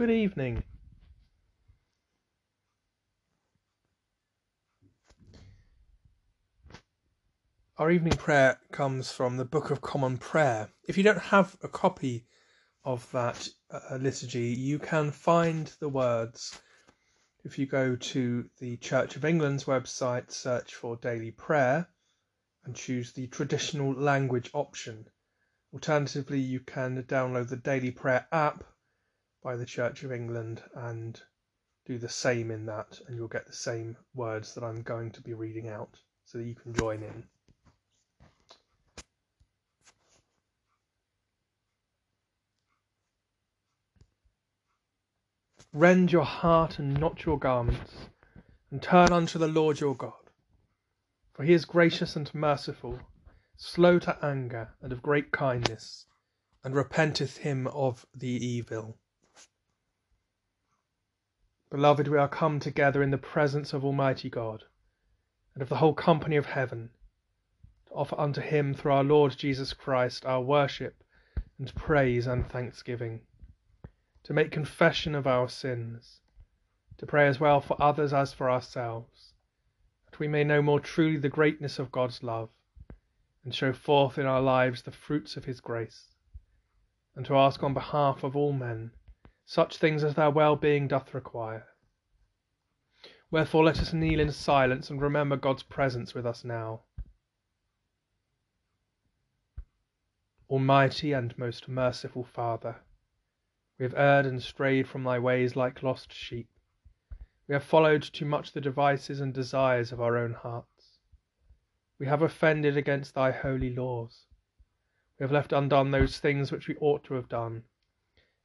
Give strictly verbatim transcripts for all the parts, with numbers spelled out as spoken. Good evening. Our evening prayer comes from the Book of Common Prayer. If you don't have a copy of that uh, liturgy, you can find the words. If you go to the Church of England's website, search for Daily Prayer and choose the traditional language option. Alternatively, you can download the Daily Prayer app by the Church of England and do the same in that, and you'll get the same words that I'm going to be reading out so that you can join in. Rend your heart and not your garments, and turn unto the Lord your God. For he is gracious and merciful, slow to anger, and of great kindness, and repenteth him of the evil. Beloved, we are come together in the presence of Almighty God, and of the whole company of heaven, to offer unto him through our Lord Jesus Christ our worship and praise and thanksgiving, to make confession of our sins, to pray as well for others as for ourselves, that we may know more truly the greatness of God's love, and show forth in our lives the fruits of his grace, and to ask on behalf of all men such things as their well-being doth require. Wherefore let us kneel in silence and remember God's presence with us now. Almighty and most merciful Father, we have erred and strayed from thy ways like lost sheep. We have followed too much the devices and desires of our own hearts. We have offended against thy holy laws. We have left undone those things which we ought to have done,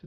to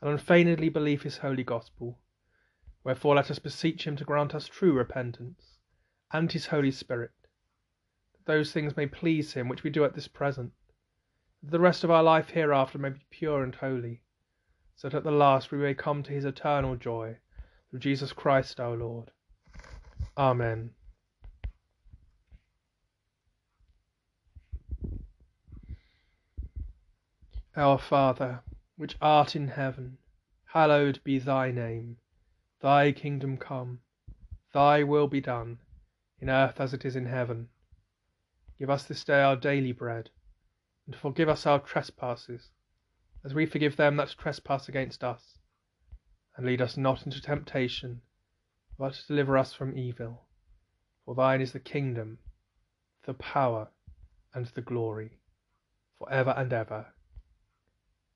and unfeignedly believe his holy gospel. Wherefore let us beseech him to grant us true repentance, and his Holy Spirit, that those things may please him which we do at this present, the rest of our life hereafter may be pure and holy, so that at the last we may come to his eternal joy, through Jesus Christ our Lord. Amen. Our Father, which art in heaven, hallowed be thy name. Thy kingdom come, thy will be done, in earth as it is in heaven. Give us this day our daily bread, and forgive us our trespasses, as we forgive them that trespass against us. And lead us not into temptation, but deliver us from evil. For thine is the kingdom, the power, and the glory, for ever and ever.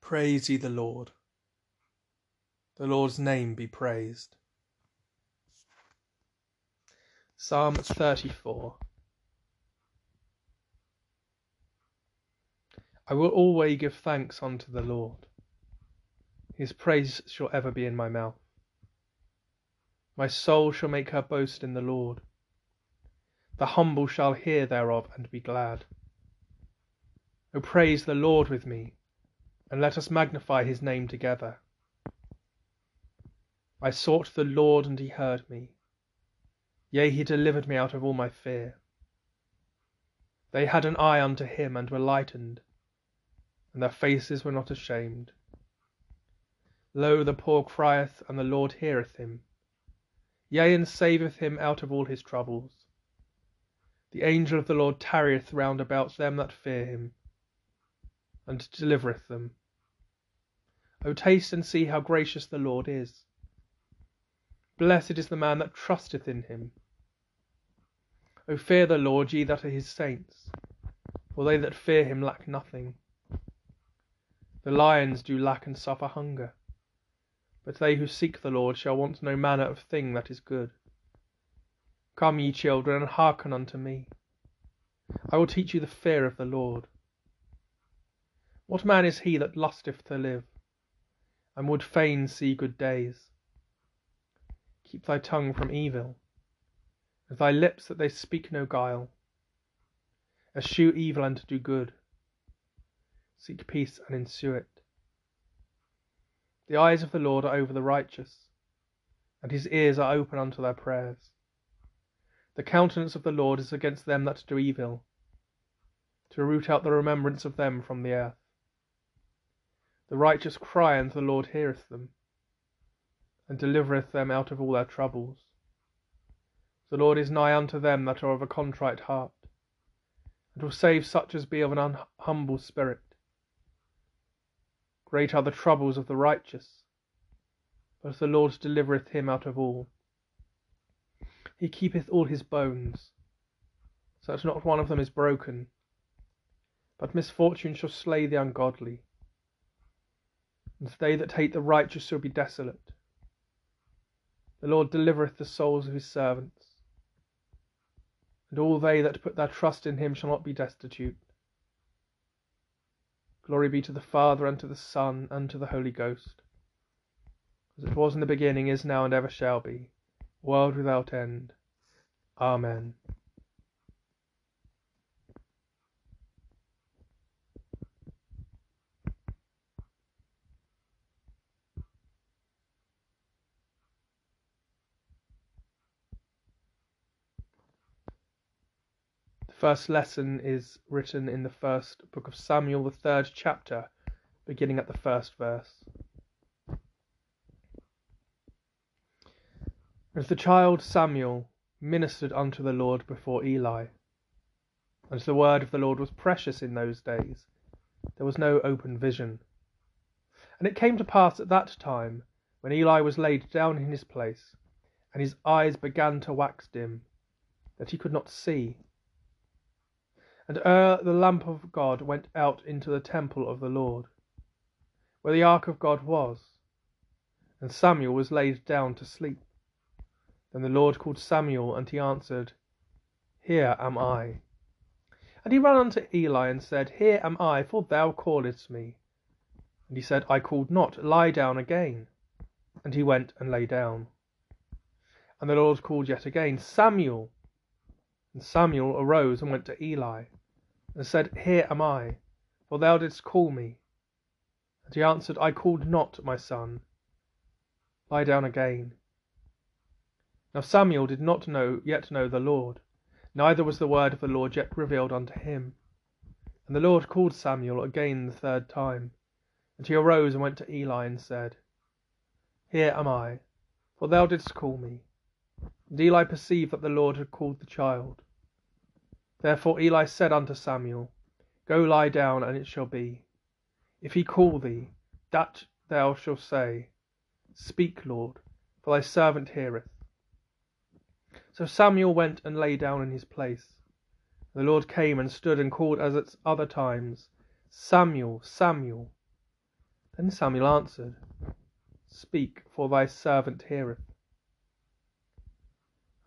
Praise ye the Lord. The Lord's name be praised. Psalm thirty-four. I will always give thanks unto the Lord. His praise shall ever be in my mouth. My soul shall make her boast in the Lord. The humble shall hear thereof and be glad. O praise the Lord with me, and let us magnify his name together. I sought the Lord, and he heard me. Yea, he delivered me out of all my fear. They had an eye unto him, and were lightened, and their faces were not ashamed. Lo, the poor crieth, and the Lord heareth him. Yea, and saveth him out of all his troubles. The angel of the Lord tarrieth round about them that fear him, and delivereth them. O taste and see how gracious the Lord is. Blessed is the man that trusteth in him. O fear the Lord, ye that are his saints, for they that fear him lack nothing. The lions do lack and suffer hunger, but they who seek the Lord shall want no manner of thing that is good. Come, ye children, and hearken unto me. I will teach you the fear of the Lord. What man is he that lusteth to live, and would fain see good days? Keep thy tongue from evil, and thy lips that they speak no guile. Eschew evil and do good. Seek peace and ensue it. The eyes of the Lord are over the righteous, and his ears are open unto their prayers. The countenance of the Lord is against them that do evil, to root out the remembrance of them from the earth. The righteous cry, and the Lord heareth them, and delivereth them out of all their troubles. The Lord is nigh unto them that are of a contrite heart, and will save such as be of an un humble spirit. Great are the troubles of the righteous, but the Lord delivereth him out of all. He keepeth all his bones, so that not one of them is broken. But misfortune shall slay the ungodly, and they that hate the righteous shall be desolate. The Lord delivereth the souls of his servants, and all they that put their trust in him shall not be destitute. Glory be to the Father, and to the Son, and to the Holy Ghost, as it was in the beginning, is now, and ever shall be, world without end. Amen. First lesson is written in the first book of Samuel, the third chapter, beginning at the first verse. As the child Samuel ministered unto the Lord before Eli, and the word of the Lord was precious in those days, there was no open vision. And it came to pass at that time, when Eli was laid down in his place, and his eyes began to wax dim, that he could not see. And ere the lamp of God went out into the temple of the Lord, where the ark of God was, and Samuel was laid down to sleep. Then the Lord called Samuel, and he answered, Here am I. And he ran unto Eli, and said, Here am I, for thou calledst me. And he said, I called not, lie down again. And he went and lay down. And the Lord called yet again, Samuel. And Samuel arose and went to Eli, and said, Here am I, for thou didst call me. And he answered, I called not, my son. Lie down again. Now Samuel did not know yet know the Lord, neither was the word of the Lord yet revealed unto him. And the Lord called Samuel again the third time, and he arose and went to Eli, and said, Here am I, for thou didst call me. And Eli perceived that the Lord had called the child. Therefore Eli said unto Samuel, Go lie down, and it shall be, if he call thee, that thou shalt say, Speak, Lord, for thy servant heareth. So Samuel went and lay down in his place. The Lord came and stood and called as at other times, Samuel, Samuel. Then Samuel answered, Speak, for thy servant heareth.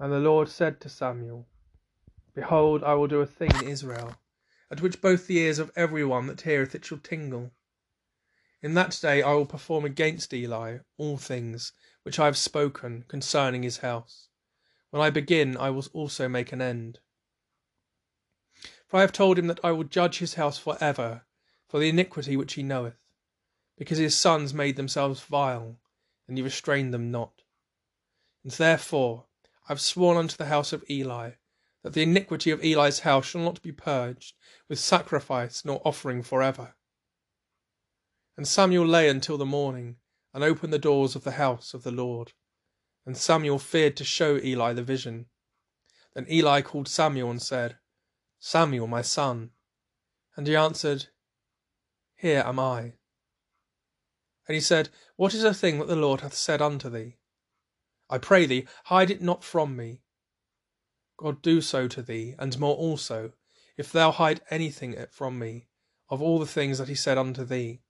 And the Lord said to Samuel, Behold, I will do a thing in Israel, at which both the ears of every one that heareth it shall tingle. In that day I will perform against Eli all things which I have spoken concerning his house. When I begin, I will also make an end. For I have told him that I will judge his house for ever, for the iniquity which he knoweth, because his sons made themselves vile, and ye restrained them not. And therefore I have sworn unto the house of Eli, that the iniquity of Eli's house shall not be purged with sacrifice nor offering forever. And Samuel lay until the morning, and opened the doors of the house of the Lord. And Samuel feared to show Eli the vision. Then Eli called Samuel and said, Samuel, my son. And he answered, Here am I. And he said, What is the thing that the Lord hath said unto thee? I pray thee, hide it not from me. God do so to thee, and more also, if thou hide anything from me, of all the things that he said unto thee.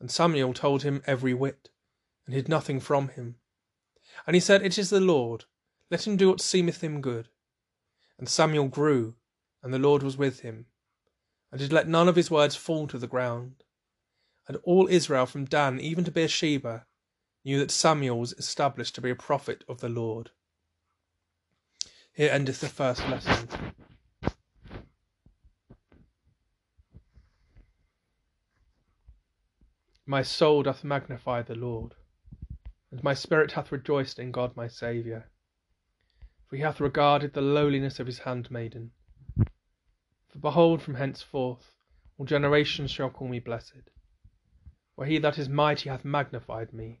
And Samuel told him every whit, and hid nothing from him. And he said, It is the Lord, let him do what seemeth him good. And Samuel grew, and the Lord was with him, and did let none of his words fall to the ground. And all Israel from Dan even to Beersheba knew that Samuel was established to be a prophet of the Lord. Here endeth the first lesson. My soul doth magnify the Lord, and my spirit hath rejoiced in God my Saviour. For he hath regarded the lowliness of his handmaiden. For behold, from henceforth all generations shall call me blessed. For he that is mighty hath magnified me,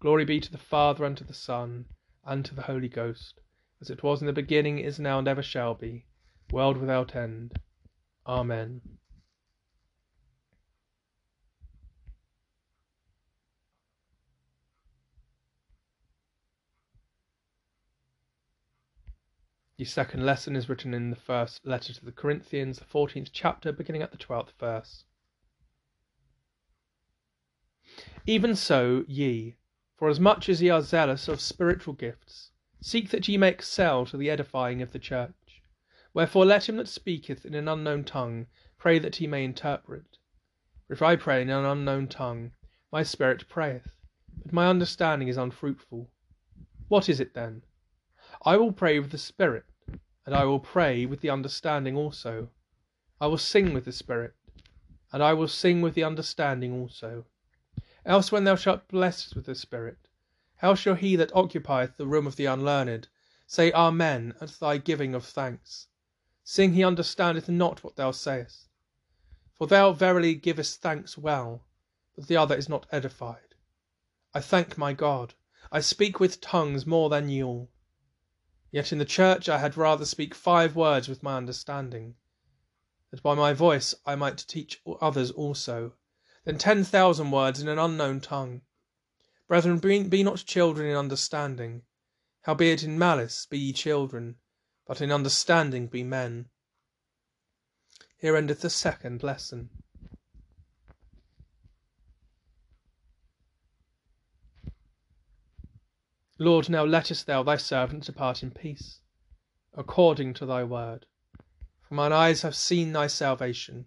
Glory be to the Father, and to the Son, and to the Holy Ghost, as it was in the beginning, is now, and ever shall be, world without end. Amen. The second lesson is written in the first letter to the Corinthians, the fourteenth chapter, beginning at the twelfth verse. Even so, ye, for as much as ye are zealous of spiritual gifts, seek that ye may excel to the edifying of the church. Wherefore let him that speaketh in an unknown tongue pray that he may interpret. For if I pray in an unknown tongue, my spirit prayeth, but my understanding is unfruitful. What is it then? I will pray with the Spirit, and I will pray with the understanding also. I will sing with the Spirit, and I will sing with the understanding also. Else when thou shalt bless with the Spirit, how shall he that occupieth the room of the unlearned say Amen at thy giving of thanks, seeing he understandeth not what thou sayest? For thou verily givest thanks well, but the other is not edified. I thank my God, I speak with tongues more than ye all. Yet in the church I had rather speak five words with my understanding, that by my voice I might teach others also, than ten thousand words in an unknown tongue. Brethren, be not children in understanding. Howbeit in malice be ye children, but in understanding be men. Here endeth the second lesson. Lord, now lettest thou thy servant depart in peace, according to thy word. For mine eyes have seen thy salvation,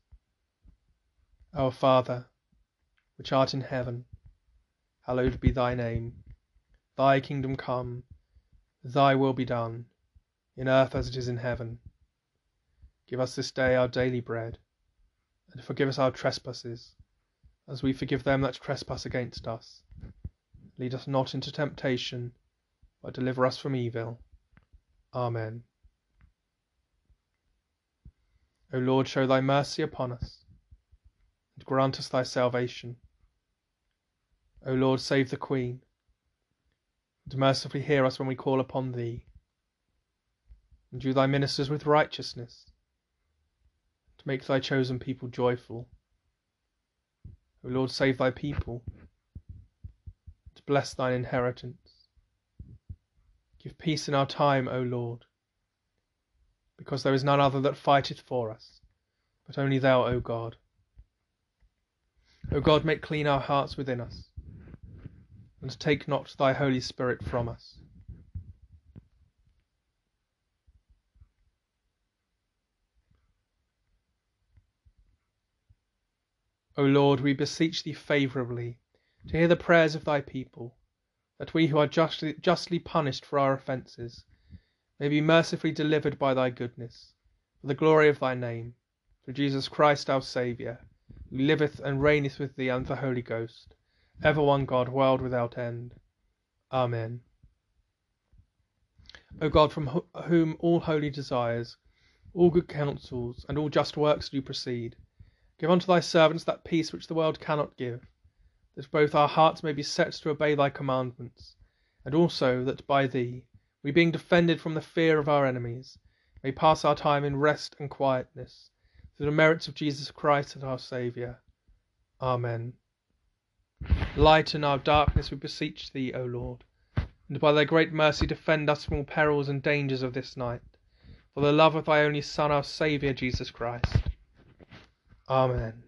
Our Father, which art in heaven, hallowed be thy name. Thy kingdom come, thy will be done, in earth as it is in heaven. Give us this day our daily bread, and forgive us our trespasses, as we forgive them that trespass against us. Lead us not into temptation, but deliver us from evil. Amen. O Lord, show thy mercy upon us, and grant us thy salvation. O Lord, save the Queen, and mercifully hear us when we call upon thee. Endue thy ministers with righteousness, and make thy chosen people joyful. O Lord, save thy people, and bless thine inheritance. Give peace in our time, O Lord, because there is none other that fighteth for us, but only thou, O God. O God, make clean our hearts within us, and take not thy Holy Spirit from us. O Lord, we beseech thee favourably to hear the prayers of thy people, that we who are justly, justly punished for our offences may be mercifully delivered by thy goodness, for the glory of thy name, through Jesus Christ our Saviour, who liveth and reigneth with thee and the Holy Ghost, ever one God, world without end. Amen. O God, from ho- whom all holy desires, all good counsels, and all just works do proceed, give unto thy servants that peace which the world cannot give, that both our hearts may be set to obey thy commandments, and also that by thee, we being defended from the fear of our enemies, may pass our time in rest and quietness, through the merits of Jesus Christ and our Saviour. Amen. Lighten our darkness, we beseech thee, O Lord, and by thy great mercy defend us from all perils and dangers of this night, for the love of thy only Son, our Saviour, Jesus Christ. Amen.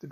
The